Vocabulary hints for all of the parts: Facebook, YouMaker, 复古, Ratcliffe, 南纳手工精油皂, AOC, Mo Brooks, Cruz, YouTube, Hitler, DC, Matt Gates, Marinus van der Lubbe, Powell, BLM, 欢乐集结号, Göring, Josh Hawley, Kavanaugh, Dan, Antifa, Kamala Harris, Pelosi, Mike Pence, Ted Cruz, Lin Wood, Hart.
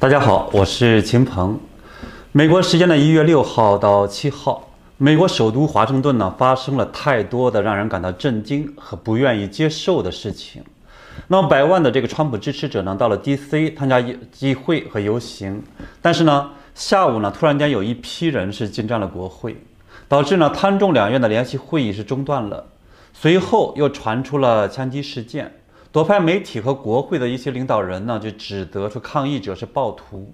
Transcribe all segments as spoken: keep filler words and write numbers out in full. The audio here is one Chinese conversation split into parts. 大家好，我是秦鹏。美国时间的一月六号到七号，美国首都华盛顿呢发生了太多的让人感到震惊和不愿意接受的事情。那么百万的这个川普支持者呢到了 D C 参加集会和游行，但是呢下午呢突然间有一批人是进占了国会，导致呢参众两院的联席会议是中断了。随后又传出了枪击事件。 左派媒体和国会的一些领导人呢，就指责说抗议者是暴徒。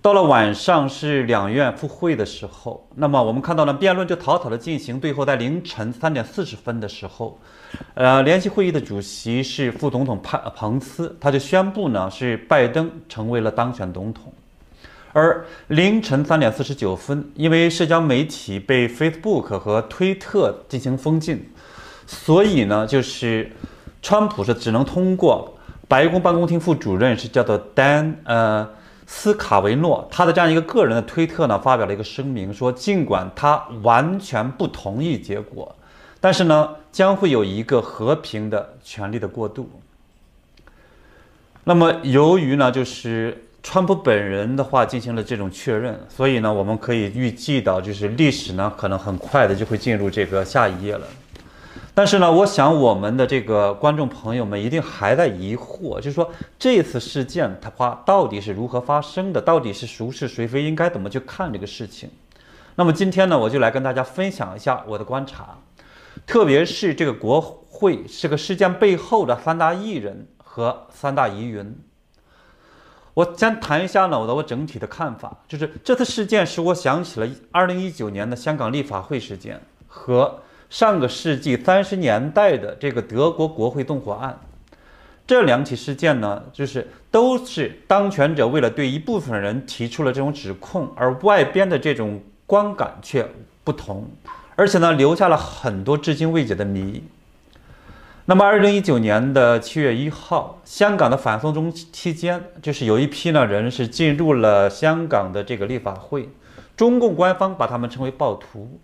到了晚上是两院复会的时候，那么我们看到呢，辩论就草草的进行。最后在凌晨三点四十分的时候，呃，联席会议的主席是副总统彭彭斯，他就宣布呢是拜登成为了当选总统。而凌晨三点四十九分，因为社交媒体被 Facebook 和推特进行封禁，所以呢就是。 川普是只能通过白宫办公厅副主任是叫做 Dan 呃斯卡维诺，他的这样一个个人的推特呢，发表了一个声明说，尽管他完全不同意结果，但是呢将会有一个和平的权力的过渡。那么由于呢就是川普本人的话进行了这种确认，所以呢我们可以预计到就是历史呢可能很快的就会进入这个下一页了。 但是呢，我想我们的这个观众朋友们一定还在疑惑，就是说这次事件它到底是如何发生的，到底是孰是谁非，应该怎么去看这个事情？那么今天呢，我就来跟大家分享一下我的观察，特别是这个国会这个事件背后的三大艺人和三大疑云。我先谈一下呢我的我整体的看法，就是这次事件使我想起了二零一九年的香港立法会事件和。 上个世纪三十年代的这个德国国会纵火案，这两起事件呢，就是都是当权者为了对一部分人提出了这种指控，而外边的这种观感却不同，而且呢，留下了很多至今未解的谜。那么，二零一九年的七月一号，香港的反送中期间，就是有一批呢人是进入了香港的这个立法会，中共官方把他们称为暴徒。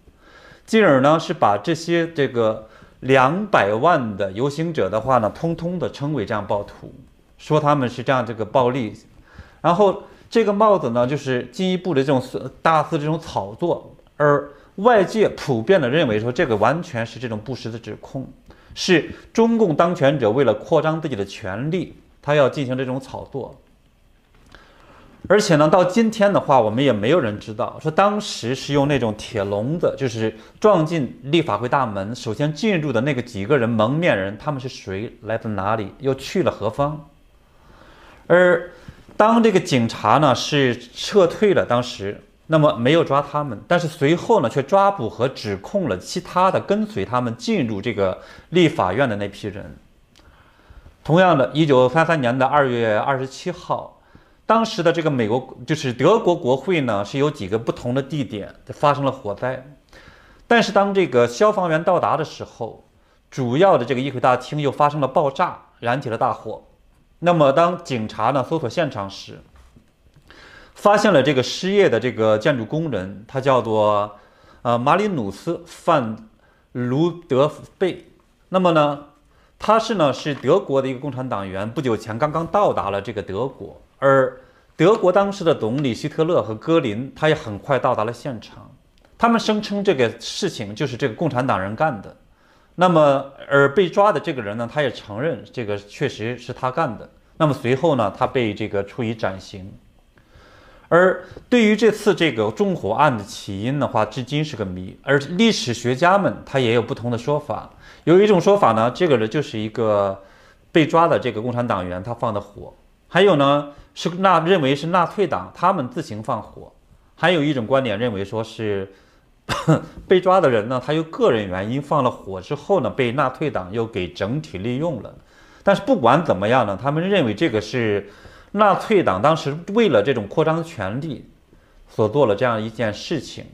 进而呢是把这些这个两百万的游行者的话呢，通通的称为这样暴徒，说他们是这样这个暴力，然后这个帽子呢就是进一步的这种大肆这种炒作，而外界普遍的认为说这个完全是这种不实的指控，是中共当权者为了扩张自己的权力，他要进行这种炒作。 而且呢，到今天的话，我们也没有人知道说当时是用那种铁笼子，就是撞进立法会大门，首先进入的那个几个人蒙面人，他们是谁，来自哪里，又去了何方？而当这个警察呢是撤退了，当时那么没有抓他们，但是随后呢却抓捕和指控了其他的跟随他们进入这个立法院的那批人。同样的，一九三三年的二月二十七号。 当时的这个美国就是德国国会呢，是有几个不同的地点发生了火灾，但是当这个消防员到达的时候，主要的这个议会大厅又发生了爆炸，燃起了大火。那么当警察呢搜索现场时，发现了这个失业的这个建筑工人，他叫做呃马里努斯·范卢德贝。那么呢，他是呢是德国的一个共产党员，不久前刚刚到达了这个德国。 而德国当时的总理希特勒和戈林，他也很快到达了现场。他们声称这个事情就是这个共产党人干的。那么，而被抓的这个人呢，他也承认这个确实是他干的。那么随后呢，他被这个处以斩刑。而对于这次这个纵火案的起因的话，至今是个谜。而历史学家们他也有不同的说法。有一种说法呢，这个人就是一个被抓的这个共产党员他放的火。还有呢。 是纳认为是纳粹党他们自行放火，还有一种观点认为说是被抓的人呢，他由个人原因放了火之后呢，被纳粹党又给整体利用了。但是不管怎么样呢，他们认为这个是纳粹党当时为了这种扩张权力所做了这样一件事情，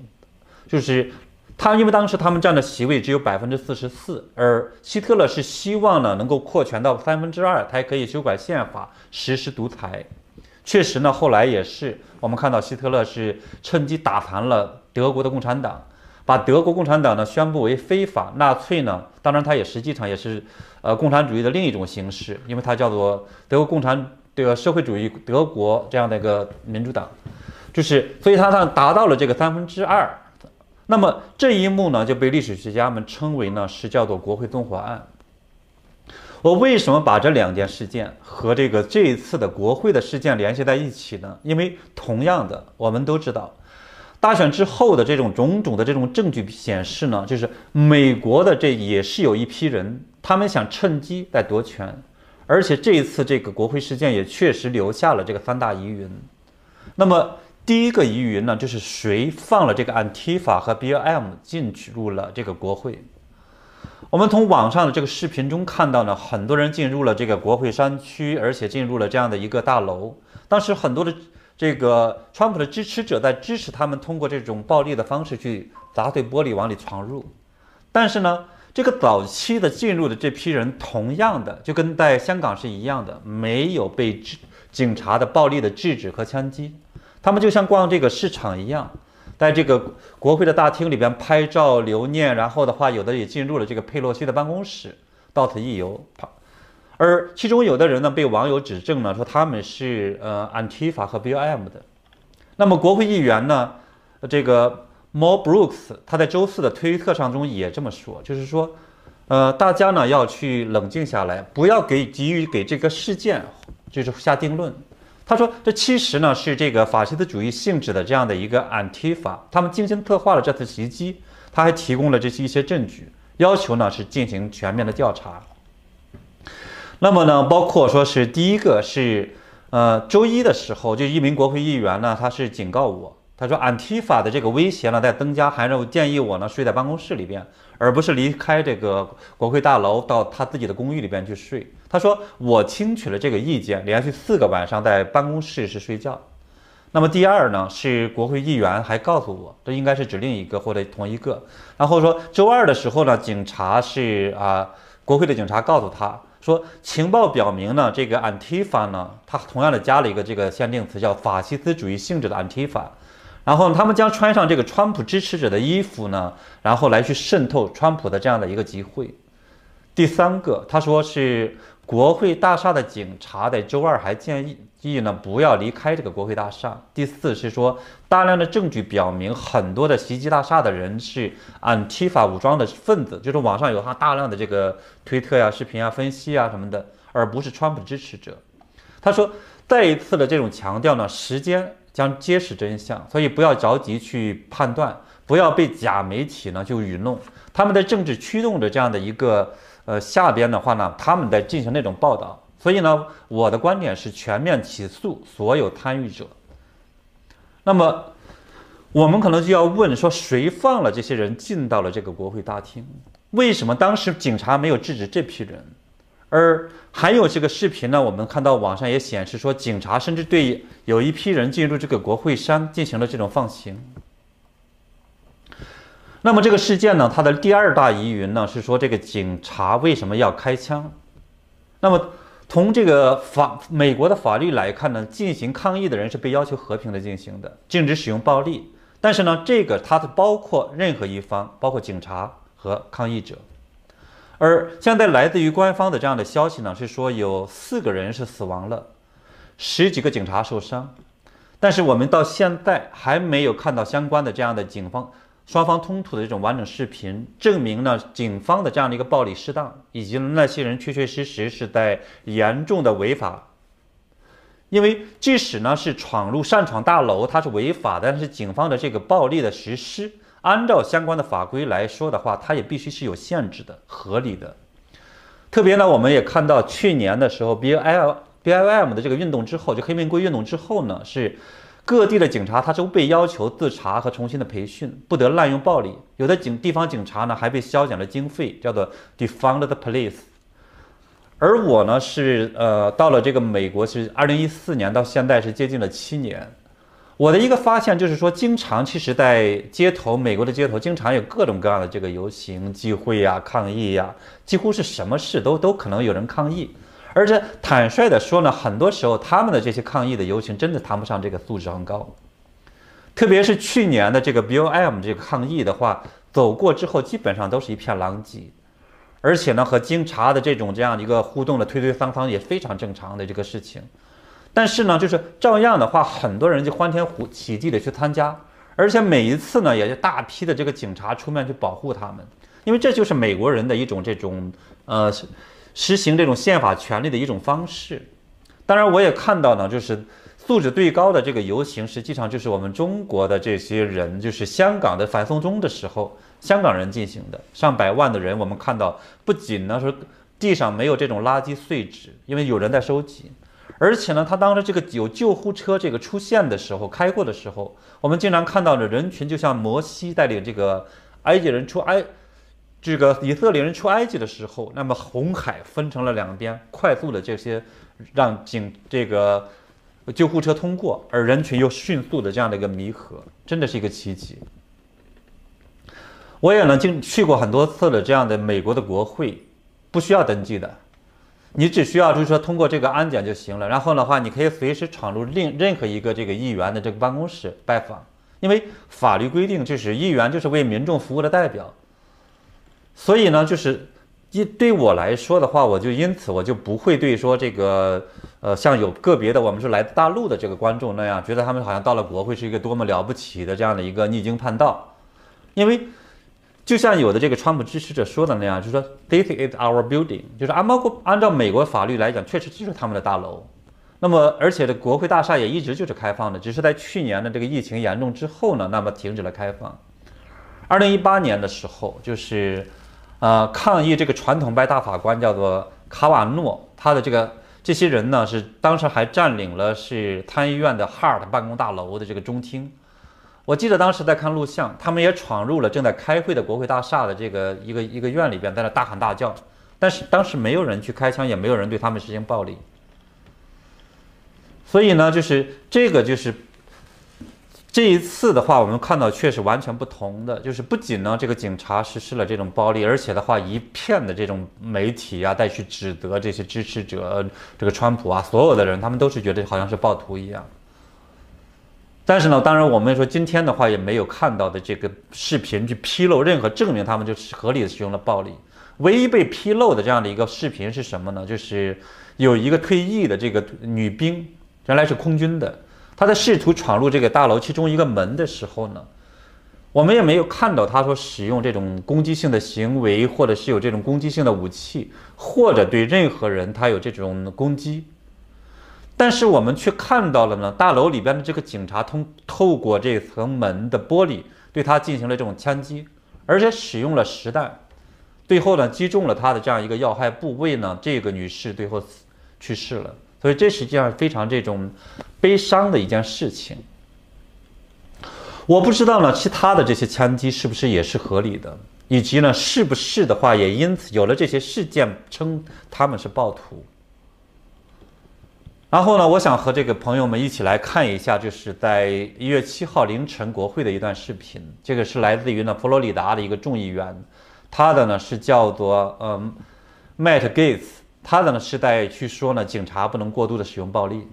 就是他因为当时他们占的席位只有百分之四十四，而希特勒是希望呢能够扩权到三分之二，才可以修改宪法，实施独裁。 确实呢，后来也是我们看到希特勒是趁机打残了德国的共产党，把德国共产党呢宣布为非法纳粹呢。当然，它也实际上也是呃共产主义的另一种形式，因为它叫做德国共产对吧？社会主义德国这样的一个民主党，就是所以它达到了这个三分之二。那么这一幕呢，就被历史学家们称为呢是叫做国会纵火案。我为什么把这两件事件和这个这一次的国会的事件联系在一起呢？因为同样的，我们都知道，大选之后的这种种种的这种证据显示呢，就是美国的这也是有一批人，他们想趁机在夺权，而且这一次这个国会事件也确实留下了这个三大疑云。那么第一个疑云呢，就是谁放了这个 Antifa 和 B L M 进入了这个国会？我们从网上的这个视频中看到呢，很多人进入了这个国会山区，而且进入了这样的一个大楼。当时很多的这个川普的支持者在支持他们通过这种暴力的方式去砸碎玻璃往里闯入。但是呢，这个早期的进入的这批人，同样的就跟在香港是一样的，没有被警察的暴力的制止和枪击。他们就像逛这个市场一样，在这个国会的大厅里边拍照留念，然后的话，有的也进入了这个佩洛西的办公室，到此一游。而其中有的人呢，被网友指证呢，说他们是呃 Antifa 和 B L M 的。那么国会议员呢，这个 Mo Brooks 他在周四的推特上中也这么说，就是说，呃，大家呢要去冷静下来，不要给急于给这个事件就是下定论。他说：“这其实呢是这个法西斯主义性质的这样的一个 Antifa， 他们精心策划了这次袭击，他还提供了这些一些证据，要求呢是进行全面的调查。那么呢，包括说是第一个是，呃，周一的时候，就一名国会议员呢，他是警告我，他说 Antifa 的这个威胁呢在增加，还让我建议我呢睡在办公室里边，而不是离开这个国会大楼到他自己的公寓里边去睡。”他说：“我听取了这个意见，连续四个晚上在办公室是睡觉。”那么第二呢，是国会议员还告诉我，这应该是指另一个或者同一个。然后说周二的时候呢，警察是啊，国会的警察告诉他说，情报表明呢，这个 Antifa 呢，他同样的加了一个这个限定词叫法西斯主义性质的 Antifa。然后他们将穿上这个川普支持者的衣服呢，然后来去渗透川普的这样的一个集会。第三个，他说是国会大厦的警察在周二还建议呢不要离开这个国会大厦。第四是说，大量的证据表明很多的袭击大厦的人是 Antifa 武装的分子，就是网上有大量的这个推特呀、啊、视频啊、分析啊什么的，而不是川普支持者。他说，再一次的这种强调呢，时间将揭示真相，所以不要着急去判断，不要被假媒体呢就愚弄，他们在政治驱动着这样的一个。呃，下边的话呢，他们在进行那种报道，所以呢，我的观点是全面起诉所有参与者。那么，我们可能就要问说，谁放了这些人进到了这个国会大厅？为什么当时警察没有制止这批人？而还有这个视频呢，我们看到网上也显示说，警察甚至对有一批人进入这个国会山进行了这种放行。那么这个事件呢，它的第二大疑云呢是说，这个警察为什么要开枪？那么从这个法美国的法律来看呢，进行抗议的人是被要求和平的进行的，禁止使用暴力。但是呢，这个它包括任何一方，包括警察和抗议者。而现在来自于官方的这样的消息呢，是说有四个人是死亡了，十几个警察受伤。但是我们到现在还没有看到相关的这样的警方。双方冲突的这种完整视频证明呢，警方的这样的一个暴力适当，以及那些人确确实实是在严重的违法。因为即使呢是闯入擅闯大楼，它是违法，但是警方的这个暴力的实施，按照相关的法规来说的话，它也必须是有限制的、合理的。特别呢，我们也看到去年的时候 B L M 的这个运动之后，就黑玫瑰运动之后呢，是。各地的警察，他都被要求自查和重新的培训，不得滥用暴力。有的警地方警察呢，还被削减了经费，叫做 defund the police。而我呢，是呃，到了这个美国是二零一四年到现在是接近了七年。我的一个发现就是说，经常其实在街头，美国的街头经常有各种各样的这个游行、聚会呀、啊、抗议呀、啊，几乎是什么事都都可能有人抗议。而且坦率的说呢，很多时候他们的这些抗议的游行真的谈不上这个素质很高，特别是去年的这个 B L M 这个抗议的话，走过之后基本上都是一片狼藉，而且呢和警察的这种这样一个互动的推推搡搡也非常正常的这个事情。但是呢，就是照样的话，很多人就欢天喜地的去参加，而且每一次呢，也就大批的这个警察出面去保护他们，因为这就是美国人的一种这种呃实行这种宪法权利的一种方式。当然，我也看到呢，就是素质最高的这个游行，实际上就是我们中国的这些人，就是香港的反送中的时候，香港人进行的，上百万的人，我们看到不仅呢说地上没有这种垃圾碎纸，因为有人在收集。而且呢，他当时这个有救护车这个出现的时候，开过的时候，我们经常看到的人群就像摩西带领这个埃及人出埃，这个以色列人出埃及的时候，那么红海分成了两边，快速的这些让警这个救护车通过，而人群又迅速的这样的一个弥合，真的是一个奇迹。我也呢经去过很多次的这样的美国的国会，不需要登记的。你只需要就是说通过这个安检就行了，然后的话，你可以随时闯入任任何一个这个议员的这个办公室拜访，因为法律规定就是议员就是为民众服务的代表，所以呢，就是一对我来说的话，我就因此我就不会对说这个呃像有个别的我们是来自大陆的这个观众那样，觉得他们好像到了国会是一个多么了不起的这样的一个逆经叛道，因为。就像有的这个川普支持者说的那样，就是说 ，This is our building， 就是按照按照美国法律来讲，确实就是他们的大楼。那么，而且的国会大厦也一直就是开放的，只是在去年的这个疫情严重之后呢，那么停止了开放。二零一八年的时候，就是，呃，抗议这个传统派大法官叫做卡瓦诺，他的这个这些人呢是当时还占领了是参议院的 Hart 办公大楼的这个中厅。我记得当时在看录像，他们也闯入了正在开会的国会大厦的这个一个一个院里边，在那大喊大叫，但是当时没有人去开枪，也没有人对他们实行暴力。所以呢，就是这个就是这一次的话，我们看到确实完全不同的，就是不仅呢这个警察实施了这种暴力，而且的话一片的这种媒体啊再去指责这些支持者，这个川普啊所有的人，他们都是觉得好像是暴徒一样。但是呢，当然我们说今天的话也没有看到的这个视频去披露任何证明他们就是合理的使用了暴力。唯一被披露的这样的一个视频是什么呢？就是有一个退役的这个女兵，原来是空军的，她在试图闯入这个大楼其中一个门的时候呢，我们也没有看到她说使用这种攻击性的行为，或者是有这种攻击性的武器，或者对任何人她有这种攻击。但是我们却看到了呢，大楼里边的这个警察通透过这层门的玻璃对他进行了这种枪击，而且使用了实弹，最后呢击中了他的这样一个要害部位呢，这个女士最后去世了。所以这实际上非常这种悲伤的一件事情。我不知道呢，其他的这些枪击是不是也是合理的，以及呢是不是的话也因此有了这些事件称他们是暴徒。然后呢，我想和这个朋友们一起来看一下，就是在一月七号凌晨国会的一段视频。这个是来自于呢佛罗里达的一个众议员，他的呢是叫做嗯 Matt Gates， 他的呢是在去说呢警察不能过度的使用暴力。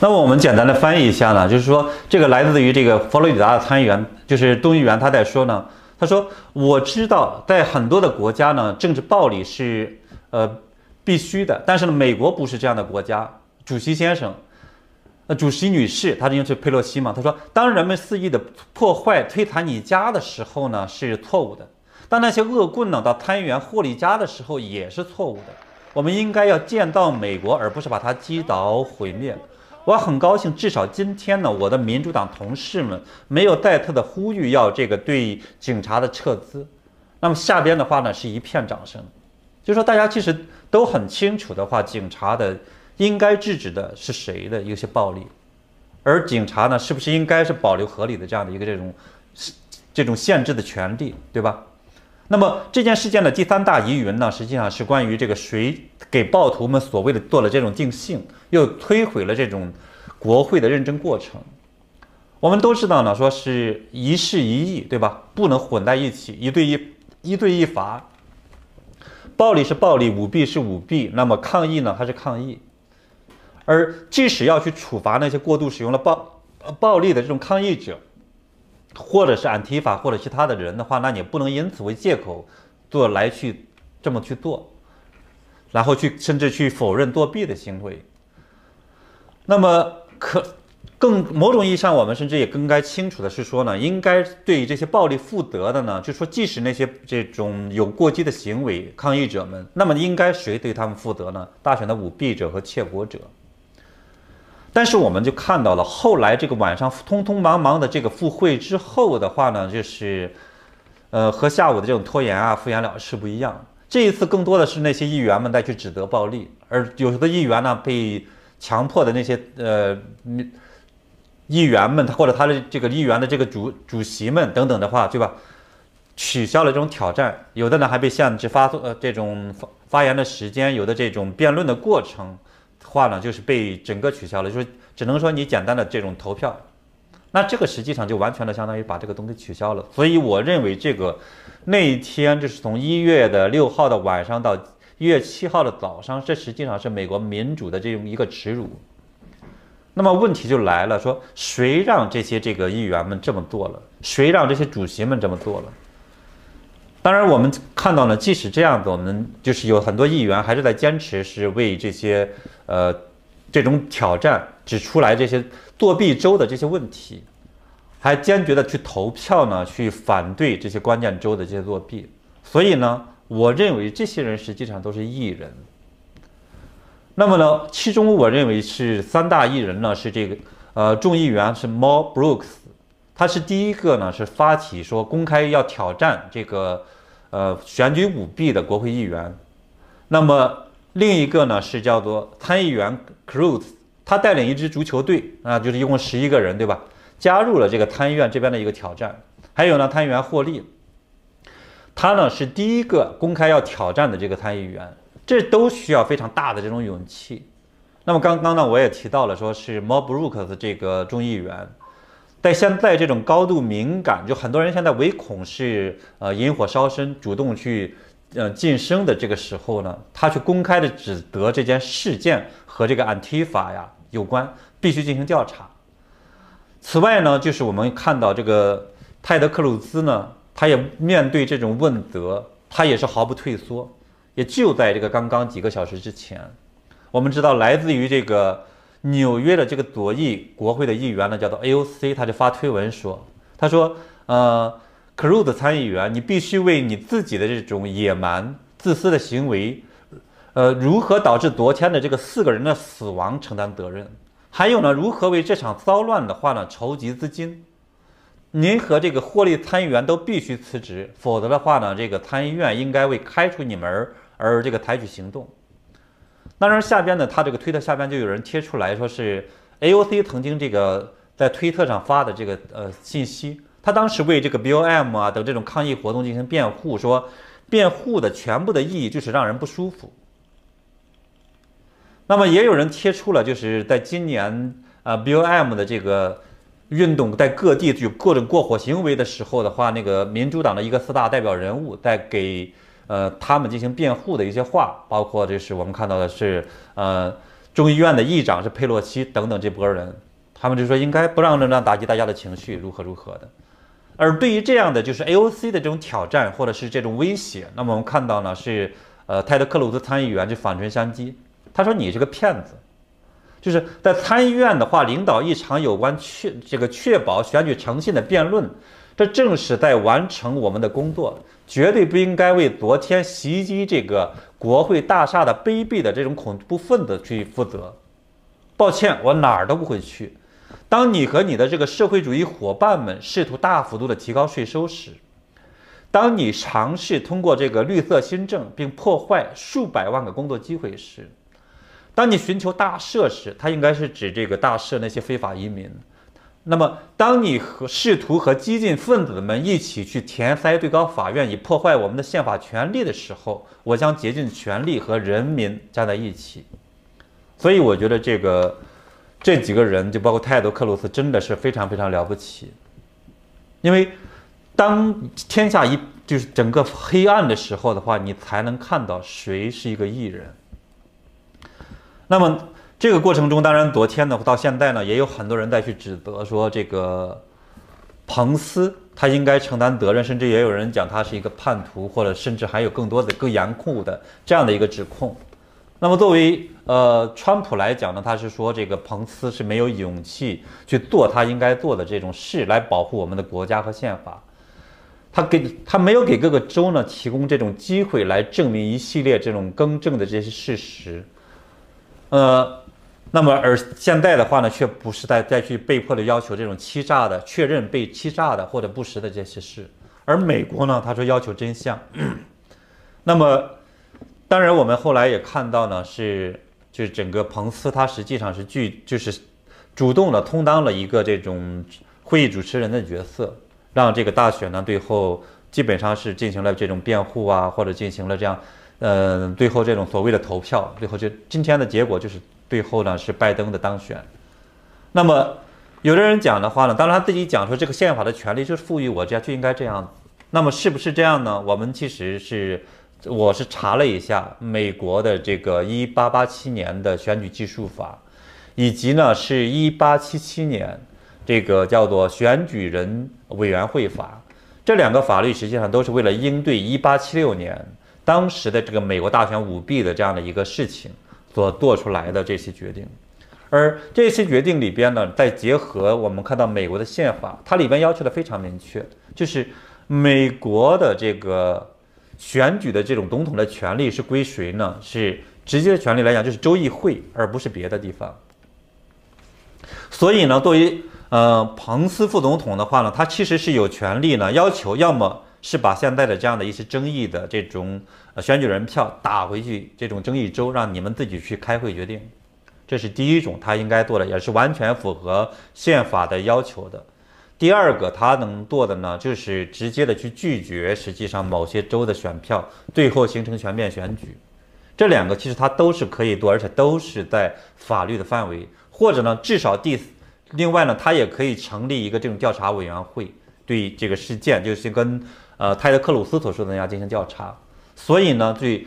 那么我们简单的翻译一下呢，就是说这个来自于这个佛罗里达的参议员，就是众议员，他在说呢，他说我知道在很多的国家呢，政治暴力是呃必须的，但是呢，美国不是这样的国家。主席先生，呃，主席女士，她因为是佩洛西嘛，她说，当人们肆意的破坏、摧残你家的时候呢，是错误的；当那些恶棍呢到参议员霍利家的时候，也是错误的。我们应该要建造美国，而不是把它击倒、毁灭。我很高兴，至少今天呢，我的民主党同事们没有再次的呼吁要这个对警察的撤资。那么下边的话呢是一片掌声，就是说大家其实都很清楚的话，警察的应该制止的是谁的一些暴力，而警察呢是不是应该是保留合理的这样的一个这种这种限制的权利，对吧？那么这件事件的第三大疑云呢，实际上是关于这个谁给暴徒们所谓的做了这种定性，又摧毁了这种国会的认证过程。我们都知道呢，说是一事一议，对吧？不能混在一起，一对一、一对一罚。暴力是暴力，舞弊是舞弊，那么抗议呢，还是抗议。而即使要去处罚那些过度使用了暴暴力的这种抗议者，或者是 Antifa 或者其他的人的话，那你不能因此为借口做来去这么去做，然后去甚至去否认作弊的行为。那么可更某种意义上，我们甚至也更该清楚的是说呢，应该对于这些暴力负责的呢，就说即使那些这种有过激的行为抗议者们，那么应该谁对他们负责呢？大选的舞弊者和窃国者。 但是我们就看到了，后来这个晚上匆匆忙忙的这个复会之后的话呢，就是，呃，和下午的这种拖延啊、敷衍了事不一样。这一次更多的是那些议员们在去指责暴力，而有的议员呢被强迫的那些呃议员们，或者他的这个议员的这个主主席们等等的话，对吧？取消了这种挑战，有的呢还被限制发呃这种发发言的时间，有的这种辩论的过程。 话呢，就是被整个取消了，就是只能说你简单的这种投票，那这个实际上就完全的相当于把这个东西取消了。所以我认为这个那一天，就是从一月的六号的晚上到一月七号的早上，这实际上是美国民主的这种一个耻辱。那么问题就来了，说谁让这些这个议员们这么做了？谁让这些主席们这么做了？ 当然，我们看到呢，即使这样子，我们就是有很多议员还是在坚持是为这些呃这种挑战指出来这些作弊州的这些问题，还坚决的去投票呢，去反对这些关键州的这些作弊。所以呢，我认为这些人实际上都是艺人。那么呢，其中我认为是三大艺人呢，是这个呃众议员是 Mo Brooks。 他是第一个呢，是发起说公开要挑战这个，呃，选举舞弊的国会议员。那么另一个呢是叫做参议员 Cruz， 他带领一支足球队啊，就是一共十一个人，对吧？加入了这个参议院这边的一个挑战。还有呢，参议员霍利，他呢是第一个公开要挑战的这个参议员，这都需要非常大的这种勇气。那么刚刚呢，我也提到了，说是 Mo Brooks 的这个众议员。 在现在这种高度敏感，就很多人现在唯恐是呃引火烧身，主动去呃晋升的这个时候呢，他去公开的指责这件事件和这个 Antifa 呀有关，必须进行调查。此外呢，就是我们看到这个泰德·克鲁兹呢，他也面对这种问责，他也是毫不退缩。也就在这个刚刚几个小时之前，我们知道来自于这个。 纽约的这个左翼国会的议员呢，叫做 A O C， 他就发推文说，他说，呃 ，Cruz 参议员，你必须为你自己的这种野蛮、自私的行为，呃，如何导致昨天的这个四个人的死亡承担责任，还有呢，如何为这场骚乱的话呢筹集资金，您和这个霍利参议员都必须辞职，否则的话呢，这个参议院应该为开除你们而而这个采取行动。 当然，下边呢，他这个推特下边就有人贴出来说是 A O C 曾经这个在推特上发的这个呃信息，他当时为这个 B L M 啊等这种抗议活动进行辩护，说辩护的全部的意义就是让人不舒服。那么也有人贴出了，就是在今年啊 B L M 的这个运动在各地有各种过火行为的时候的话，那个民主党的一个四大代表人物在给。 呃，他们进行辩护的一些话，包括这是我们看到的是，呃，众议院的议长是佩洛西等等这波人，他们就说应该不让让打击大家的情绪，如何如何的。而对于这样的就是 A O C 的这种挑战或者是这种威胁，那么我们看到呢是，呃，泰德·克鲁兹参议员就反唇相讥，他说你是个骗子，就是在参议院的话领导一场有关确这个确保选举诚信的辩论。 这正是在完成我们的工作，绝对不应该为昨天袭击这个国会大厦的卑鄙的这种恐怖分子去负责。抱歉，我哪儿都不会去。当你和你的这个社会主义伙伴们试图大幅度的提高税收时，当你尝试通过这个绿色新政并破坏数百万个工作机会时，当你寻求大赦时，它应该是指这个大赦那些非法移民。 那么，当你和试图和激进分子们一起去填塞最高法院以破坏我们的宪法权利的时候，我将竭尽全力和人民站在一起。所以，我觉得这个这几个人，就包括泰德·克鲁斯，真的是非常非常了不起。因为当天下一就是整个黑暗的时候的话，你才能看到谁是一个艺人。那么。 这个过程中，当然，昨天呢到现在呢，也有很多人在去指责说这个彭斯他应该承担责任，甚至也有人讲他是一个叛徒，或者甚至还有更多的更严酷的这样的一个指控。那么作为呃川普来讲呢，他是说这个彭斯是没有勇气去做他应该做的这种事，来保护我们的国家和宪法。他给他没有给各个州呢提供这种机会来证明一系列这种更正的这些事实。呃。那么，而现在的话呢，却不是在再去被迫的要求这种欺诈的确认被欺诈的或者不实的这些事，而美国呢，他说要求真相。那么，当然我们后来也看到呢，是就是整个彭斯他实际上是具就是主动的充当了一个这种会议主持人的角色，让这个大选呢最后基本上是进行了这种辩护啊，或者进行了这样，呃，最后这种所谓的投票，最后就今天的结果就是。最后呢是拜登的当选。那么有的人讲的话呢，当然他自己讲说这个宪法的权利就是赋予我这样就应该这样子。那么是不是这样呢？我们其实是我是查了一下美国的这个一八八七年的选举技术法，以及呢是一八七七年这个叫做选举人委员会法，这两个法律实际上都是为了应对一八七六年当时的这个美国大选舞弊的这样的一个事情。所做出来的这些决定，而这些决定里边呢，再结合我们看到美国的宪法，它里边要求的非常明确，就是美国的这个选举的这种总统的权利是归谁呢？是直接的权利来讲，就是州议会，而不是别的地方。所以呢，作为呃彭斯副总统的话呢，他其实是有权利呢要求，要么是把现在的这样的一些争议的这种选举人票打回去这种争议州，让你们自己去开会决定，这是第一种他应该做的，也是完全符合宪法的要求的。第二个他能做的呢，就是直接的去拒绝实际上某些州的选票，最后形成全面选举。这两个其实他都是可以做，而且都是在法律的范围，或者呢至少第另外呢他也可以成立一个这种调查委员会，对这个事件就是跟呃，泰德·克鲁斯所说的那样进行调查。所以呢，对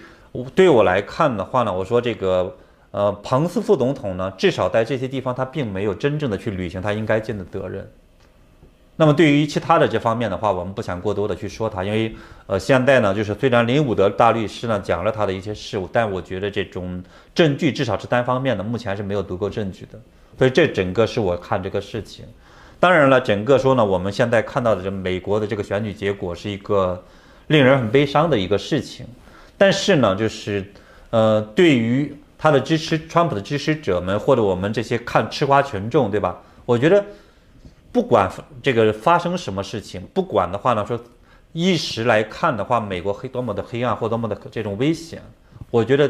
对我来看的话呢，我说这个呃，彭斯副总统呢，至少在这些地方他并没有真正的去履行他应该尽的责任。那么对于其他的这方面的话，我们不想过多的去说他，因为呃，现在呢，就是虽然林伍德大律师呢讲了他的一些事务，但我觉得这种证据至少是单方面的，目前是没有足够证据的。所以这整个是我看这个事情。当然了，整个说呢，我们现在看到的这美国的这个选举结果是一个令人很悲伤的一个事情，但是呢，就是呃，对于他的支持川普的支持者们，或者我们这些看吃瓜群众，对吧？我觉得不管这个发生什么事情，不管的话呢，说一时来看的话，美国黑多么的黑暗或多么的这种危险，我觉得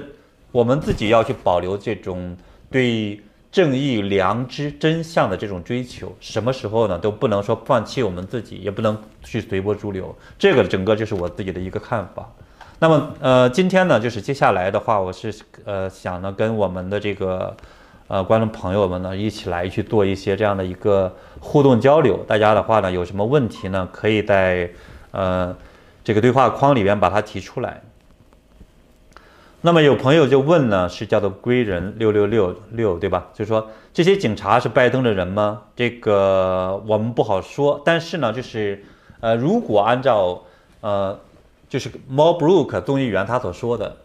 我们自己要去保留这种对正义、良知、真相的这种追求，什么时候呢都不能说放弃我们自己，也不能去随波逐流。这个整个就是我自己的一个看法。那么，呃，今天呢，就是接下来的话，我是呃想呢跟我们的这个呃观众朋友们呢一起来去做一些这样的一个互动交流。大家的话呢有什么问题呢，可以在呃这个对话框里边把它提出来。那么有朋友就问呢，是叫做归人六六六六，对吧？就说这些警察是拜登的人吗？这个我们不好说，但是呢，就是呃，如果按照呃，就是 Mo Brooks 众议员他所说的，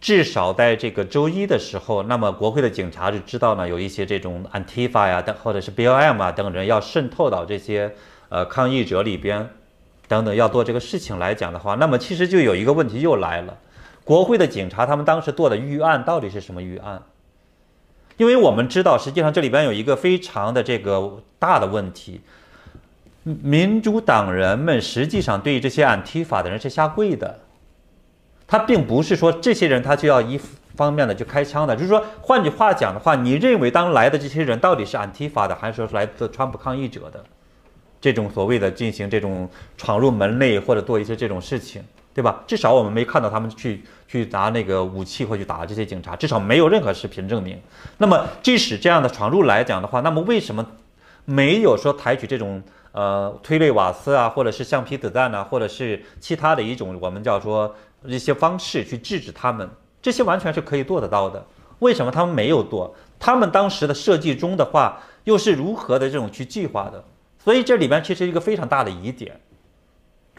至少在这个周一的时候，那么国会的警察就知道呢，有一些这种 Antifa 呀，或者是 B L M 啊等人要渗透到这些呃抗议者里边，等等要做这个事情来讲的话，那么其实就有一个问题又来了。国会的警察他们当时做的预案到底是什么预案？因为我们知道，实际上这里边有一个非常的这个大的问题，民主党人们实际上对这些Antifa的人是下跪的，他并不是说这些人他就要一方面的就开枪的，就是说，换句话讲的话，你认为当来的这些人到底是Antifa的，还是来自川普抗议者的这种所谓的进行这种闯入门内或者做一些这种事情？对吧？至少我们没看到他们去去拿那个武器或去打这些警察，至少没有任何视频证明。那么，即使这样的闯入来讲的话，那么为什么没有说采取这种呃催泪瓦斯啊，或者是橡皮子弹啊，或者是其他的一种我们叫说一些方式去制止他们？这些完全是可以做得到的。为什么他们没有做？他们当时的设计中的话，又是如何的这种去计划的？所以这里边其实一个非常大的疑点，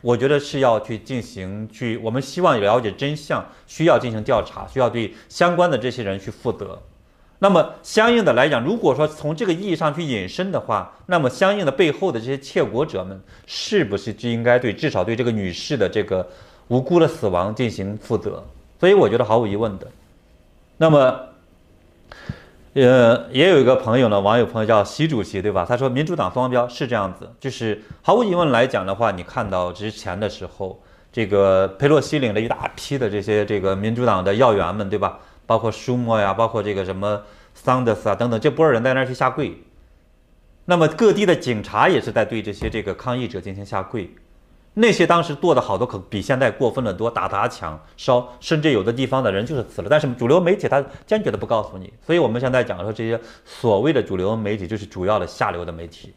我觉得是要去进行去，我们希望了解真相，需要进行调查，需要对相关的这些人去负责。那么相应的来讲，如果说从这个意义上去引申的话，那么相应的背后的这些窃国者们，是不是就应该对至少对这个女士的这个无辜的死亡进行负责？所以我觉得毫无疑问的。那么，呃，也有一个朋友呢，网友朋友叫习主席，对吧？他说民主党双标是这样子，就是毫无疑问来讲的话，你看到之前的时候，这个佩洛西领了一大批的这些这个民主党的要员们，对吧？包括舒默呀，包括这个什么桑德斯啊等等，这波人在那儿去下跪。那么各地的警察也是在对这些这个抗议者进行下跪。那些当时做的好多可比现在过分的多，打砸抢烧，甚至有的地方的人就是死了。但是主流媒体他坚决的不告诉你，所以我们现在讲说这些所谓的主流媒体就是主要的下流的媒体。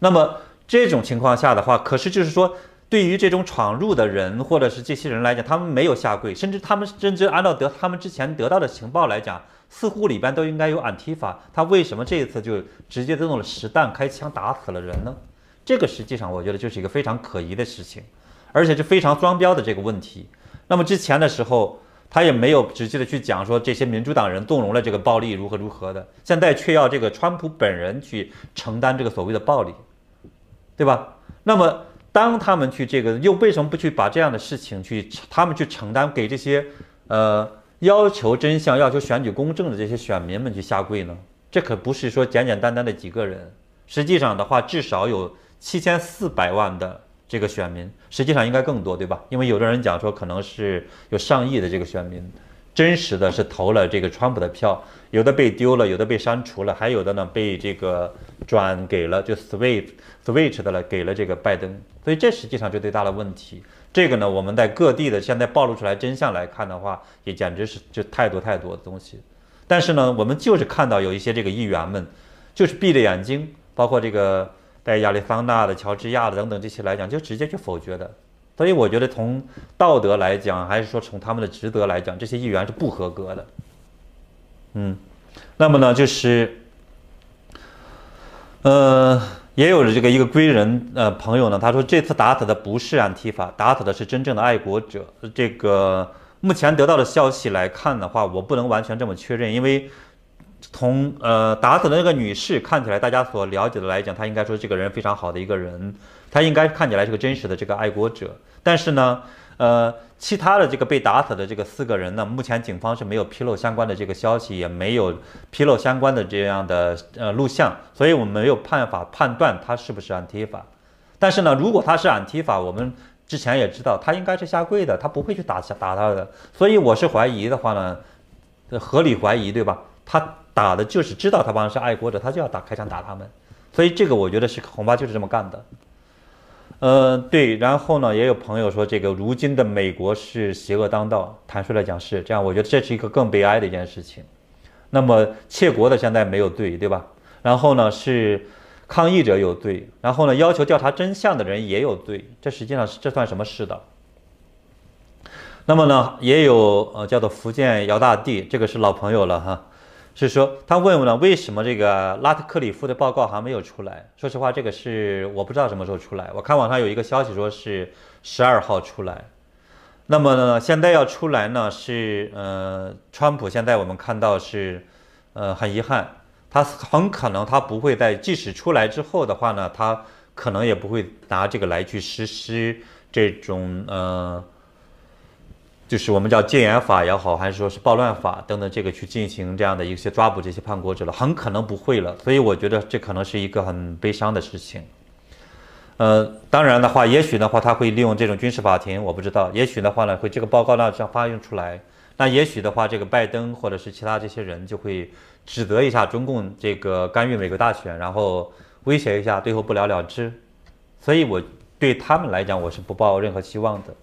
那么这种情况下的话，可是就是说对于这种闯入的人或者是这些人来讲，他们没有下跪，甚至他们甚至按照得他们之前得到的情报来讲，似乎里边都应该有 Antifa， 他为什么这一次就直接用了实弹开枪打死了人呢？这个实际上我觉得就是一个非常可疑的事情，而且是非常双标的这个问题。那么之前的时候，他也没有直接的去讲说这些民主党人纵容了这个暴力如何如何的，现在却要这个川普本人去承担这个所谓的暴力，对吧？那么当他们去这个又为什么不去把这样的事情去他们去承担，给这些呃要求真相、要求选举公正的这些选民们去下跪呢？这可不是说简简单单的几个人，实际上的话至少有七千四百万的这个选民，实际上应该更多，对吧？因为有的人讲说可能是有上亿的这个选民，真实的是投了这个川普的票，有的被丢了，有的被删除了，还有的呢被这个转给了就 switch switch 的了，给了这个拜登。所以这实际上是最大的问题。这个呢，我们在各地的现在暴露出来真相来看的话，也简直是就太多太多的东西。但是呢，我们就是看到有一些这个议员们，就是闭着眼睛，包括这个。在亚利桑那的、乔治亚的等等这些来讲，就直接去否决的。所以我觉得从道德来讲，还是说从他们的职责来讲，这些议员是不合格的。嗯，那么呢，就是，呃，也有这个一个归人呃朋友呢，他说这次打死的不是Antifa，打死的是真正的爱国者。这个目前得到的消息来看的话，我不能完全这么确认，因为。从呃打死的那个女士看起来，大家所了解的来讲，她应该说这个人非常好的一个人，她应该看起来是个真实的这个爱国者。但是呢，呃，其他的这个被打死的这个四个人呢，目前警方是没有披露相关的这个消息，也没有披露相关的这样的呃录像，所以我们没有办法判断他是不是Antifa。但是呢，如果他是Antifa，我们之前也知道他应该是下跪的，他不会去打打他的。所以我是怀疑的话呢，合理怀疑，对吧？他。打的就是知道他帮是爱国者，他就要打开枪打他们，所以这个我觉得是恐怕就是这么干的。呃，对，然后呢，也有朋友说这个如今的美国是邪恶当道，坦率来讲是这样，我觉得这是一个更悲哀的一件事情。那么窃国的现在没有罪，对吧？然后呢是抗议者有罪，然后呢要求调查真相的人也有罪，这实际上是这算什么世道？那么呢，也有呃叫做福建姚大帝，这个是老朋友了哈。是说，他问我呢，为什么这个拉特克里夫的报告还没有出来？说实话，这个是我不知道什么时候出来。我看网上有一个消息说是十二号出来，那么呢，现在要出来呢是，呃，川普现在我们看到是，呃，很遗憾，他很可能他不会在即使出来之后的话呢，他可能也不会拿这个来去实施这种，呃。就是我们叫戒严法也好，还是说是暴乱法等等，这个去进行这样的一些抓捕这些叛国者了，很可能不会了。所以我觉得这可能是一个很悲伤的事情。呃，当然的话，也许的话他会利用这种军事法庭，我不知道。也许的话呢，会这个报告呢这样发用出来，那也许的话，这个拜登或者是其他这些人就会指责一下中共这个干预美国大选，然后威胁一下，最后不了了之。所以我对他们来讲，我是不抱任何希望的。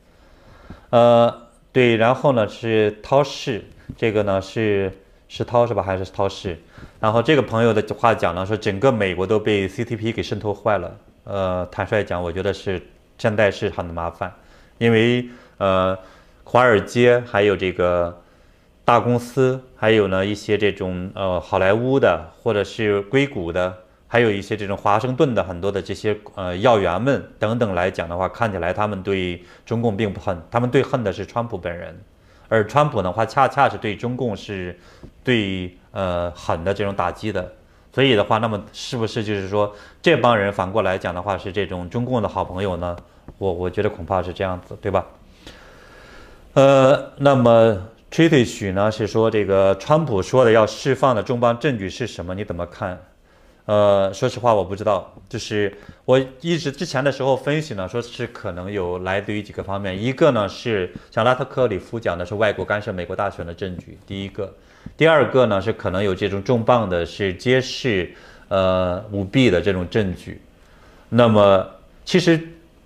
呃。对，然后呢是涛氏，这个呢是是涛是吧？还是涛氏？然后这个朋友的话讲呢，说整个美国都被 C C P 给渗透坏了。呃，坦率讲，我觉得是现在是很麻烦，因为呃，华尔街还有这个大公司，还有呢一些这种呃好莱坞的或者是硅谷的，还有一些这种华盛顿的很多的这些呃要员们等等来讲的话，看起来他们对中共并不恨，他们对恨的是川普本人，而川普的话恰恰是对中共是对呃狠的这种打击的。所以的话，那么是不是就是说这帮人反过来讲的话是这种中共的好朋友呢？我我觉得恐怕是这样子，对吧？呃，那么 Treaty 许呢是说这个川普说的要释放的重磅证据是什么？你怎么看？ 呃，说实话我不知道，就是我一直之前的时候分析呢，说是可能有来自于几个方面，一个呢是像拉特克里夫讲的是外国干涉美国大选的证据，第一个，第二个呢是可能有这种重磅的是揭示呃舞弊的这种证据，那么其实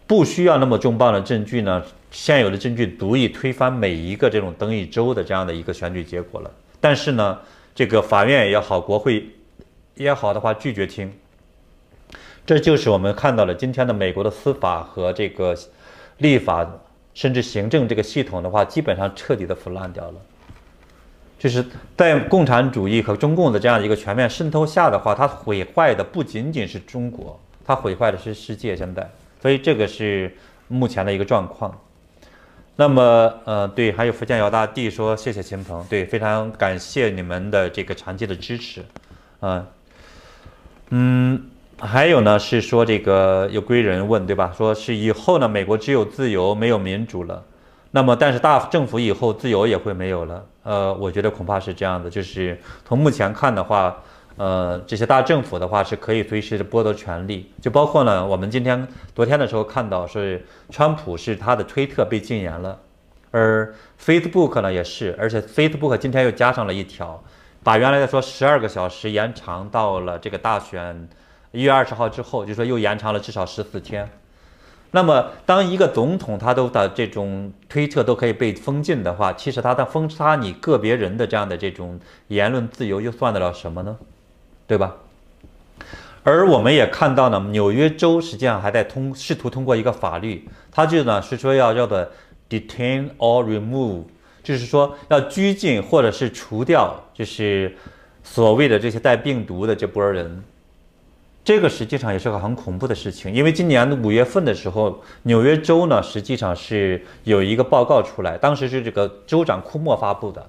不需要那么重磅的证据呢，现有的证据足以推翻每一个这种登一州的这样的一个选举结果了，但是呢，这个法院也好，国会 也好的话拒绝听，这就是我们看到了今天的美国的司法和这个立法甚至行政这个系统的话，基本上彻底的腐烂掉了。就是在共产主义和中共的这样一个全面渗透下的话，它毁坏的不仅仅是中国，它毁坏的是世界现在。所以这个是目前的一个状况。那么，呃，对，还有福建姚大帝说谢谢秦鹏，对，非常感谢你们的这个长期的支持，嗯、呃。 嗯，还有呢是说这个有归人问对吧？说是以后呢，美国只有自由没有民主了，那么但是大政府以后自由也会没有了。呃，我觉得恐怕是这样的，就是从目前看的话，呃，这些大政府的话是可以随时的剥夺权利，就包括呢，我们今天昨天的时候看到是川普是他的推特被禁言了，而 Facebook 呢也是，而且 Facebook 今天又加上了一条。 把原来的说十二个小时延长到了这个大选一月二十号之后，就说又延长了至少十四天。那么，当一个总统他都的这种推特都可以被封禁的话，其实他在封杀你个别人的这样的这种言论自由，又算得了什么呢？对吧？而我们也看到呢，纽约州实际上还在通试图通过一个法律，它就呢是说要叫做 detain or remove。 就是说，要拘禁或者是除掉，就是所谓的这些带病毒的这波人，这个实际上也是个很恐怖的事情。因为今年五月份的时候，纽约州呢实际上是有一个报告出来，当时是这个州长库莫发布的，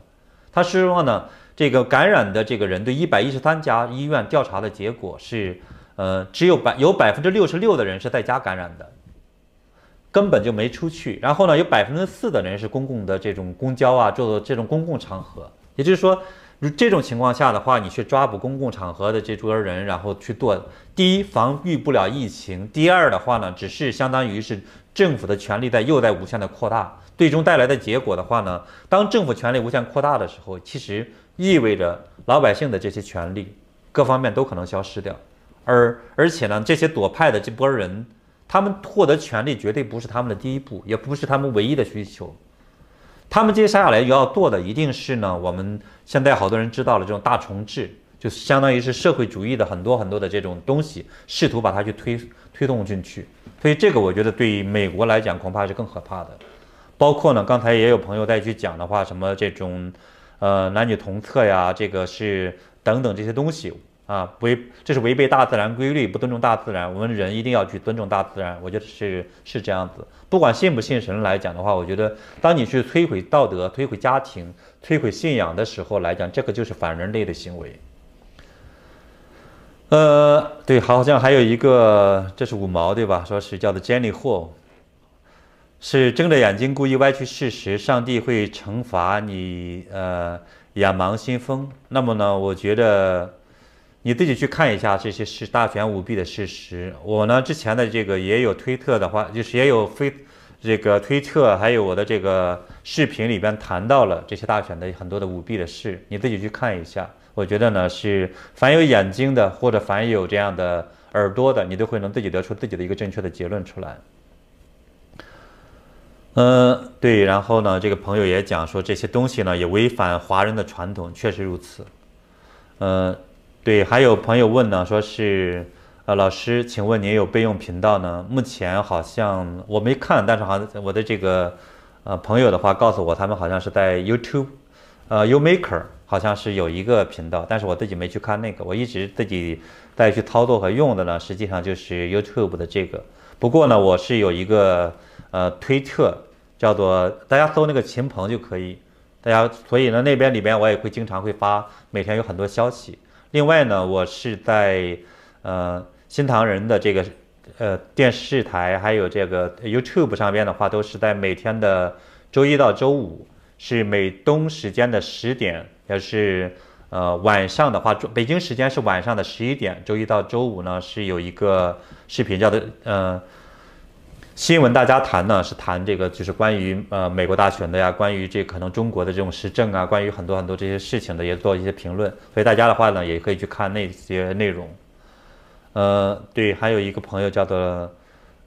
他是说呢，这个感染的这个人对一百一十三家医院调查的结果是，呃，只有百有 百分之六十六 的人是在家感染的。 根本就没出去，然后呢，有 百分之四 的人是公共的这种公交啊，做这种公共场合。也就是说，这种情况下的话，你去抓捕公共场合的这桌人，然后去做，第一，防御不了疫情；第二的话呢，只是相当于是政府的权力在又在无限的扩大，最终带来的结果的话呢，当政府权力无限扩大的时候，其实意味着老百姓的这些权利各方面都可能消失掉，而而且呢，这些左派的这波人。 他们获得权利绝对不是他们的第一步，也不是他们唯一的需求。他们接下来要做的一定是呢，我们现在好多人知道了这种大重置，就相当于是社会主义的很多很多的这种东西，试图把它去推推动进去。所以这个我觉得对美国来讲恐怕是更可怕的。包括呢，刚才也有朋友在去讲的话，什么这种呃男女同厕呀，这个是等等这些东西。 啊，违这是违背大自然规律，不尊重大自然。我们人一定要去尊重大自然，我觉得是是这样子。不管信不信神来讲的话，我觉得当你去摧毁道德、摧毁家庭、摧毁信仰的时候来讲，这个就是反人类的行为。呃，对，好像还有一个，这是五毛对吧？说是叫做 Jenny Ho， 是睁着眼睛故意歪曲事实，上帝会惩罚你，呃，眼盲心疯。那么呢，我觉得。 你自己去看一下这些是大选舞弊的事实。我呢之前的这个也有推特的话，就是也有非这个推特，还有我的这个视频里边谈到了这些大选的很多的舞弊的事，你自己去看一下。我觉得呢是凡有眼睛的或者凡有这样的耳朵的，你都会能自己得出自己的一个正确的结论出来。嗯，对。然后呢，这个朋友也讲说这些东西呢也违反华人的传统，确实如此。嗯。 对，还有朋友问呢，说是，呃，老师，请问您有备用频道呢？目前好像我没看，但是好像我的这个，呃，朋友的话告诉我，他们好像是在 YouTube， 呃 ，YouMaker 好像是有一个频道，但是我自己没去看那个，我一直自己再去操作和用的呢，实际上就是 YouTube 的这个。不过呢，我是有一个呃推特，叫做大家搜那个秦鹏就可以，大家所以呢那边里边我也会经常会发，每天有很多消息。另外呢，我是在呃新唐人的这个呃电视台，还有这个 YouTube 上边的话，都是在每天的周一到周五。 是美东时间的十点，也是呃晚上的话，北京时间是晚上的十一点。周一到周五呢是有一个视频叫做呃新闻大家谈呢，是谈这个就是关于呃美国大选的呀，关于这可能中国的这种时政啊，关于很多很多这些事情的也做一些评论。所以大家的话呢也可以去看那些内容。呃，对，还有一个朋友叫做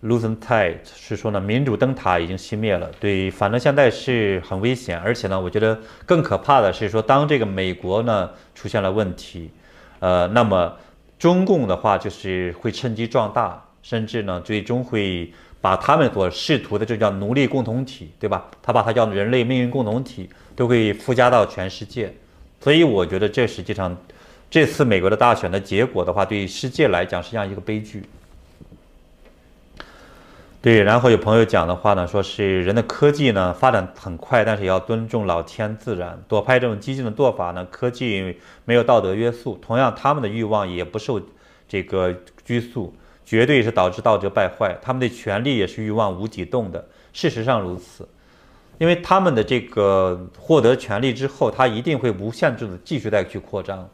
Losing Tide 是说呢，民主灯塔已经熄灭了。对，反正现在是很危险，而且呢，我觉得更可怕的是说，当这个美国呢出现了问题，呃，那么中共的话就是会趁机壮大，甚至呢最终会把他们所试图的这叫奴隶共同体，对吧？他把它叫人类命运共同体，都会附加到全世界。所以我觉得这实际上这次美国的大选的结果的话，对世界来讲是这样一个悲剧。 对，然后有朋友讲的话呢，说是人的科技呢发展很快，但是也要尊重老天自然，躲开这种激进的做法呢，科技没有道德约束，同样他们的欲望也不受这个拘束，绝对是导致道德败坏，他们的权利也是欲望无底洞的，事实上如此，因为他们的这个获得权利之后，他一定会无限制的继续再去扩张，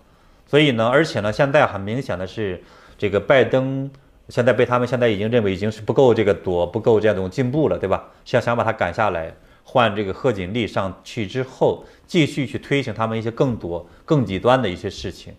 所以呢，而且呢，现在很明显的是这个拜登。 现在被他们现在已经认为已经是不够这个多不够这种进步了，对吧？想想把他赶下来，换这个贺锦丽上去之后，继续去推行他们一些更多更极端的一些事情，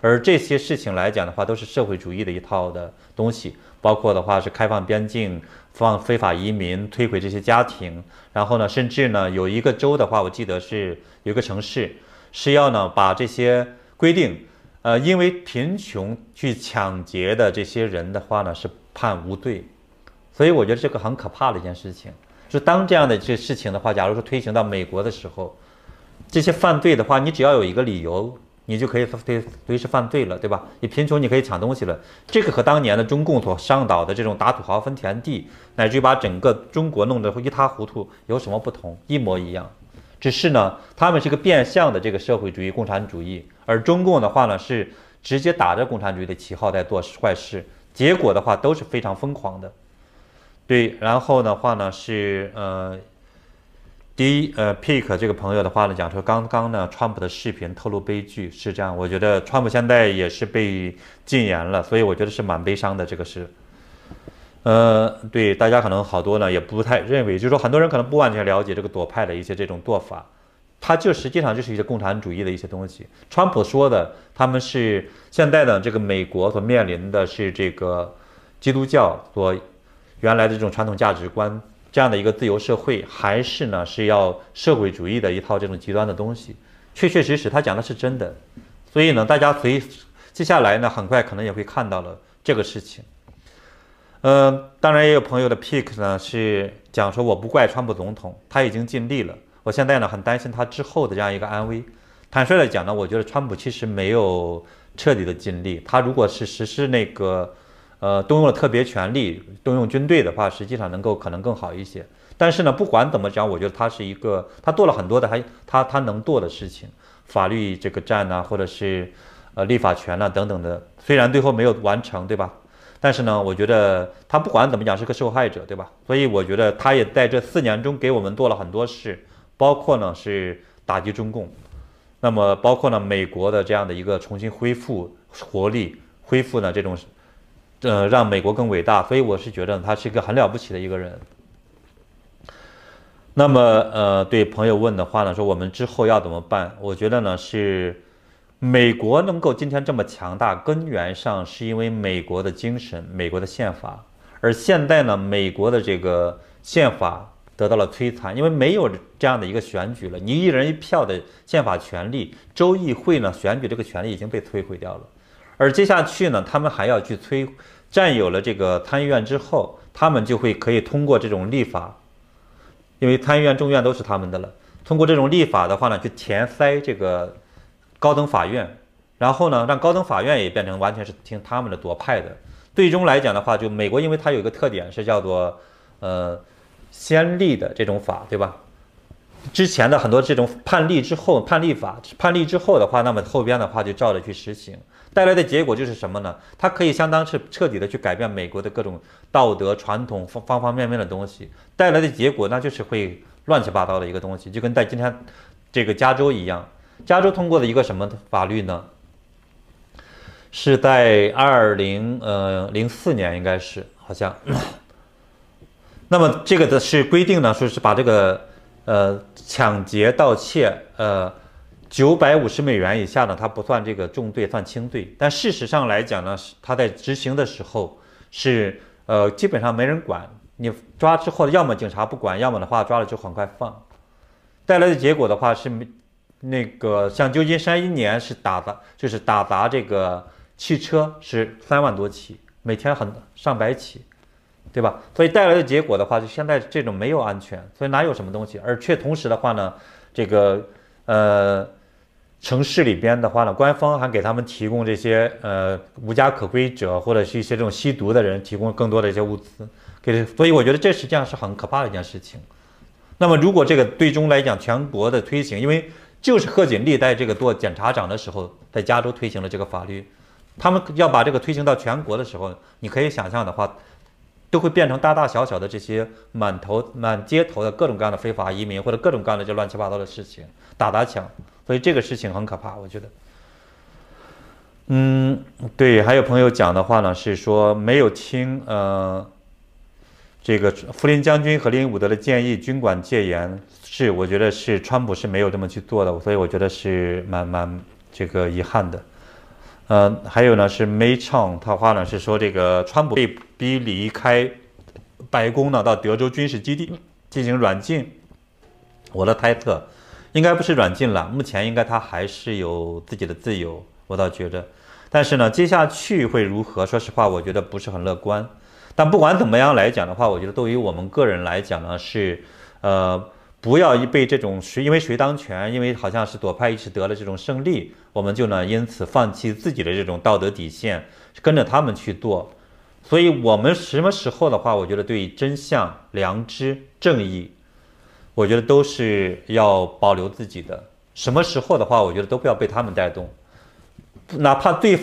而这些事情来讲的话，都是社会主义的一套的东西，包括的话是开放边境、放非法移民、推回这些家庭，然后呢，甚至呢有一个州的话，我记得是有一个城市是要呢把这些规定。 呃，因为贫穷去抢劫的这些人的话呢，是判无罪，所以我觉得这个很可怕的一件事情。就当这样的这事情的话，假如说推行到美国的时候，这些犯罪的话，你只要有一个理由，你就可以随随时犯罪了，对吧？你贫穷，你可以抢东西了。这个和当年的中共所上岛的这种打土豪分田地，乃至于把整个中国弄得一塌糊涂，有什么不同？一模一样。 只是呢，他们是个变相的这个社会主义、共产主义，而中共的话呢是直接打着共产主义的旗号在做坏事，结果的话都是非常疯狂的。对，然后的话呢是呃，第一呃 ，Pick 这个朋友的话呢讲说，刚刚呢川普的视频透露悲剧是这样，我觉得川普现在也是被禁言了，所以我觉得是蛮悲伤的这个事。 呃，对，大家可能好多呢也不太认为，就是说很多人可能不完全了解这个左派的一些这种做法，它就实际上就是一些共产主义的一些东西。川普说的，他们是现在的这个美国所面临的是这个基督教所原来的这种传统价值观这样的一个自由社会，还是呢是要社会主义的一套这种极端的东西，确确实实他讲的是真的，所以呢大家随接下来呢很快可能也会看到了这个事情。 嗯，当然也有朋友的 pick 呢是讲说我不怪川普总统，他已经尽力了。我现在呢很担心他之后的这样一个安危。坦率的讲呢，我觉得川普其实没有彻底的尽力。他如果是实施那个，呃，动用了特别权力，动用军队的话，实际上能够可能更好一些。但是呢，不管怎么讲，我觉得他是一个，他做了很多的还他他能做的事情，法律这个战呐、啊，或者是呃立法权呐、啊、等等的，虽然最后没有完成，对吧？ 但是呢，我觉得他不管怎么讲是个受害者，对吧？所以我觉得他也在这四年中给我们做了很多事，包括呢是打击中共，那么包括呢美国的这样的一个重新恢复活力，恢复呢这种，呃让美国更伟大。所以我是觉得他是一个很了不起的一个人。那么呃，对朋友问的话呢，说我们之后要怎么办？我觉得呢是。 美国能够今天这么强大，根源上是因为美国的精神、美国的宪法。而现在呢，美国的这个宪法得到了摧残，因为没有这样的一个选举了，你一人一票的宪法权利，州议会呢选举这个权利已经被摧毁掉了。而接下去呢，他们还要去摧占有了这个参议院之后，他们就会可以通过这种立法，因为参议院、众院都是他们的了。通过这种立法的话呢，去填塞这个。高等法院，然后呢，让高等法院也变成完全是听他们的左派的。最终来讲的话，就美国因为它有一个特点是叫做呃先例的这种法，对吧？之前的很多这种判例之后，判例法判例之后的话，那么后边的话就照着去实行，带来的结果就是什么呢？它可以相当是彻底的去改变美国的各种道德传统方方方面面的东西，带来的结果那就是会乱七八糟的一个东西，就跟在今天这个加州一样，加州通过的一个什么法律呢？是在二零呃零四年应该是好像，那么这个的是规定呢，说是把这个。呃，抢劫、盗窃，呃，九百五十美元以下呢，它不算这个重罪，算轻罪。但事实上来讲呢，它在执行的时候是呃，基本上没人管。你抓之后，要么警察不管，要么的话抓了就很快放。带来的结果的话是，那个像旧金山一年是打砸，就是打砸这个汽车是三万多起，每天很上百起。对吧？所以带来的结果的话，就现在这种没有安全，所以哪有什么东西？而却同时的话呢，这个呃城市里边的话呢，官方还给他们提供这些呃无家可归者或者是一些这种吸毒的人提供更多的一些物资，给。所以我觉得这实际上是很可怕的一件事情。那么如果这个最终来讲全国的推行，因为就是贺锦丽在这个做检察长的时候，在加州推行了这个法律，他们要把这个推行到全国的时候，你可以想象的话。都会变成大大小小的这些满头满街头的各种各样的非法移民，或者各种各样的这乱七八糟的事情，打砸抢，所以这个事情很可怕，我觉得。嗯，对，还有朋友讲的话呢，是说没有听呃，这个弗林将军和林伍德的建议，军管戒严是，我觉得是川普是没有这么去做的，所以我觉得是蛮蛮这个遗憾的。呃，还有呢是梅唱，他话呢是说这个川普被逼离开白宫呢，到德州军事基地进行软禁。我的猜测，应该不是软禁了，目前应该他还是有自己的自由，我倒觉得。但是呢，接下去会如何？说实话，我觉得不是很乐观。但不管怎么样来讲的话，我觉得对于我们个人来讲呢，是呃。不要被这种谁因为谁当权，因为好像是左派一直得了这种胜利，我们就呢因此放弃自己的这种道德底线，跟着他们去做。所以，我们什么时候的话，我觉得对真相、良知、正义，我觉得都是要保留自己的。什么时候的话，我觉得都不要被他们带动。哪怕最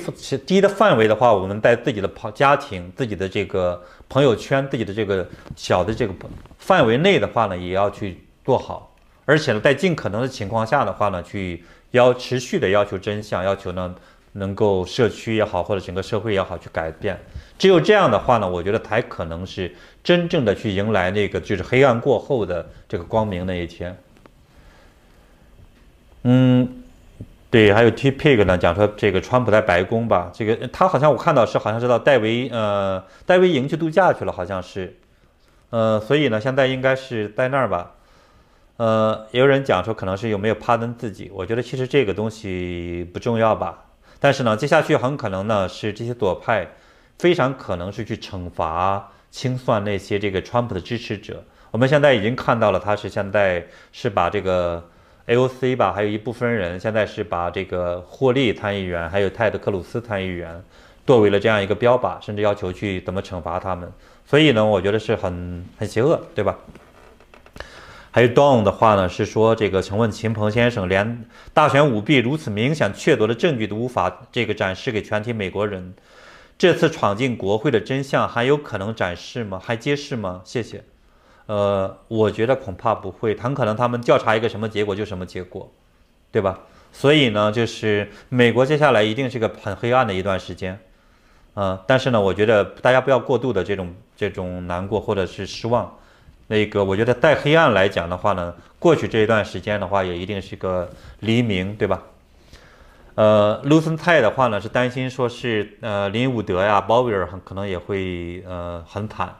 低的范围的话，我们在自己的家庭、自己的这个朋友圈、自己的这个小的这个范围内的话呢，也要去。做好，而且呢，在尽可能的情况下的话呢，去要持续的要求真相，要求呢能够社区也好，或者整个社会也好去改变。只有这样的话呢，我觉得才可能是真正的去迎来那个就是黑暗过后的这个光明那一天。嗯，对，还有 T Pig 呢讲说这个川普在白宫吧，这个他好像我看到是好像是到戴维呃戴维营去度假去了，好像是，呃，所以呢现在应该是在那儿吧。呃，也有人讲说可能是有没有帕登自己，我觉得其实这个东西不重要吧。但是呢，接下去很可能呢是这些左派非常可能是去惩罚、清算那些这个川普的支持者。我们现在已经看到了，他是现在是把这个 A O C 吧，还有一部分人现在是把这个霍利参议员还有泰德克鲁斯参议员作为了这样一个标靶，甚至要求去怎么惩罚他们。所以呢，我觉得是很很邪恶，对吧？还有 Don 的话呢，是说这个，请问秦鹏先生，连大选舞弊如此明显确凿的证据都无法这个展示给全体美国人，这次闯进国会的真相还有可能展示吗？还揭示吗？谢谢。呃，我觉得恐怕不会，很可能他们调查一个什么结果就什么结果，对吧？所以呢，就是美国接下来一定是个很黑暗的一段时间，呃，但是呢，我觉得大家不要过度的这种这种难过或者是失望。那个，我觉得带黑暗来讲的话呢，过去这一段时间的话，也一定是个黎明，对吧？呃，卢森泰的话呢，是担心说是呃林伍德呀、鲍威尔很可能也会呃很惨，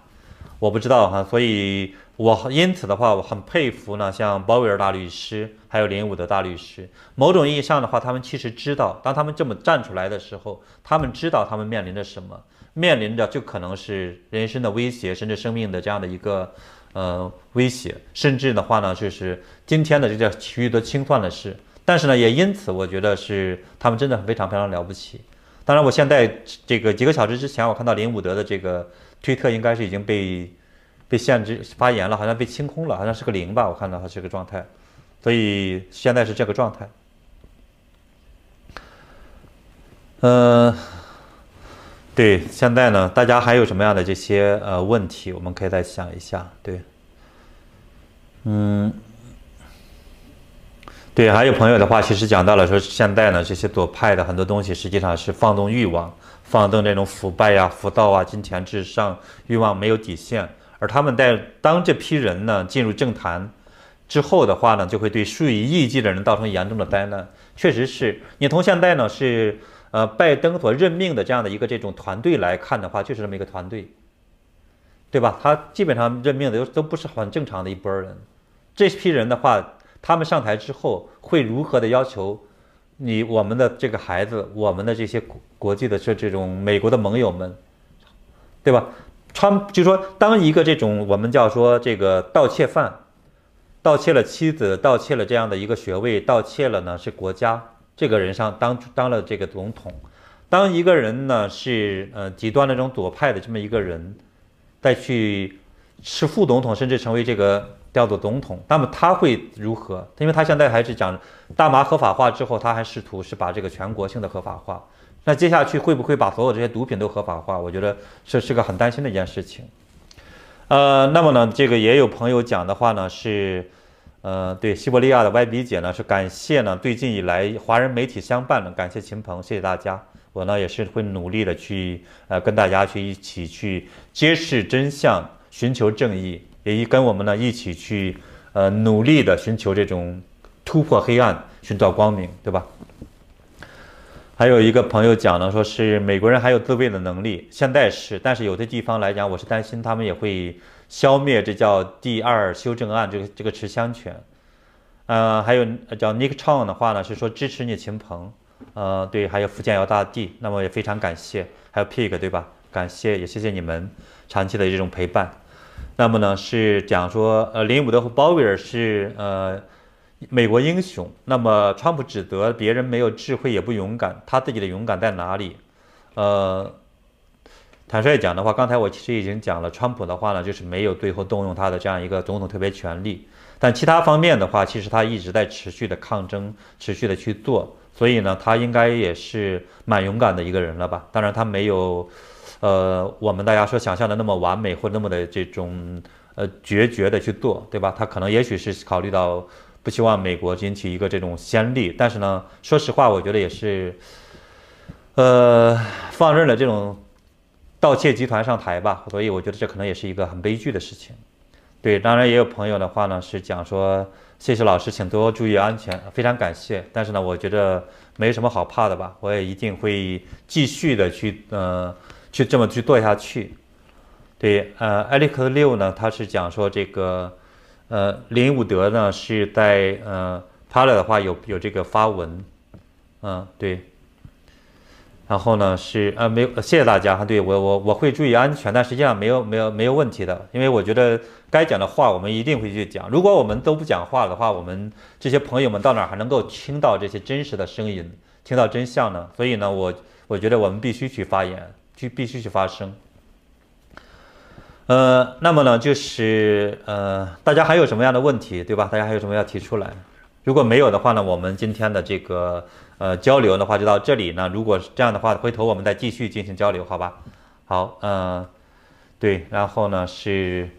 我不知道哈，所以我因此的话，我很佩服呢，像鲍威尔大律师还有林伍德大律师，某种意义上的话，他们其实知道，当他们这么站出来的时候，他们知道他们面临着什么，面临着就可能是人身的威胁，甚至生命的这样的一个。呃，威胁，甚至的话呢，就是今天的这叫体育的清算的事，但是呢，也因此我觉得是他们真的非常非常了不起。当然，我现在这个几个小时之前，我看到林伍德的这个推特应该是已经被被限制发言了，好像被清空了，好像是个零吧，我看到它是个状态，所以现在是这个状态。嗯、呃，对，现在呢，大家还有什么样的这些呃问题，我们可以再想一下。对，嗯。 对，还有朋友的话，其实讲到了说，现在呢，这些左派的很多东西，实际上是放纵欲望，放纵这种腐败呀、啊、浮躁啊、金钱至上、欲望没有底线。而他们在当这批人呢进入政坛之后的话呢，就会对数以亿计的人造成严重的灾难。确实是你从现在呢是呃拜登所任命的这样的一个这种团队来看的话，就是这么一个团队，对吧？他基本上任命的都都不是很正常的一波人，这批人的话。 他们上台之后会如何的要求你我们的这个孩子，我们的这些国际的这这种美国的盟友们，对吧？川就说，当一个这种我们叫说这个盗窃犯，盗窃了妻子，盗窃了这样的一个学位，盗窃了呢是国家这个人上当当了这个总统，当一个人呢是呃极端那种左派的这么一个人，再去是副总统，甚至成为这个。 叫做总统，那么他会如何？因为他现在还是讲大麻合法化之后，他还试图是把这个全国性的合法化。那接下去会不会把所有这些毒品都合法化？我觉得这是个很担心的一件事情。呃，那么呢，这个也有朋友讲的话呢是，呃，对西伯利亚的 Y B 姐呢是感谢呢最近以来华人媒体相伴呢，感谢秦鹏，谢谢大家。我呢也是会努力的去呃跟大家去一起去揭示真相，寻求正义。 也跟我们呢一起去，呃，努力的寻求这种突破黑暗，寻找光明，对吧？还有一个朋友讲呢，说是美国人还有自卫的能力，现在是，但是有的地方来讲，我是担心他们也会消灭这叫第二修正案这个这个持枪权。呃，还有叫 Nick Chang 的话呢，是说支持你秦鹏，呃，对，还有福建姚大帝，那么也非常感谢，还有 Pig 对吧？感谢也谢谢你们长期的这种陪伴。 那么呢，是讲说，呃，林伍德和鲍威尔是呃美国英雄。那么，川普指责别人没有智慧也不勇敢，他自己的勇敢在哪里？呃，坦率讲的话，刚才我其实已经讲了，川普的话呢，就是没有最后动用他的这样一个总统特别权利。但其他方面的话，其实他一直在持续的抗争，持续的去做。所以呢，他应该也是蛮勇敢的一个人了吧？当然，他没有。 呃，我们大家说想象的那么完美或那么的这种呃决绝的去做，对吧？他可能也许是考虑到不希望美国引起一个这种先例，但是呢，说实话，我觉得也是，呃，放任了这种盗窃集团上台吧，所以我觉得这可能也是一个很悲剧的事情。对，当然也有朋友的话呢是讲说，谢谢老师，请多注意安全，非常感谢。但是呢，我觉得没什么好怕的吧，我也一定会继续的去呃。 去这么去做下去，对，呃 ，Alex 六呢，他是讲说这个，呃，林伍德呢是在呃 ，Pillow 的话有有这个发文，嗯，对，然后呢是呃没有，谢谢大家，对我我我会注意安全，但实际上没有没有没有问题的，因为我觉得该讲的话我们一定会去讲，如果我们都不讲话的话，我们这些朋友们到哪还能够听到这些真实的声音，听到真相呢？所以呢，我我觉得我们必须去发言。 必须去发声，呃，那么呢，就是呃，大家还有什么样的问题，对吧？大家还有什么要提出来？如果没有的话呢，我们今天的这个呃交流的话就到这里呢。如果是这样的话，回头我们再继续进行交流，好吧？好，呃，对，然后呢是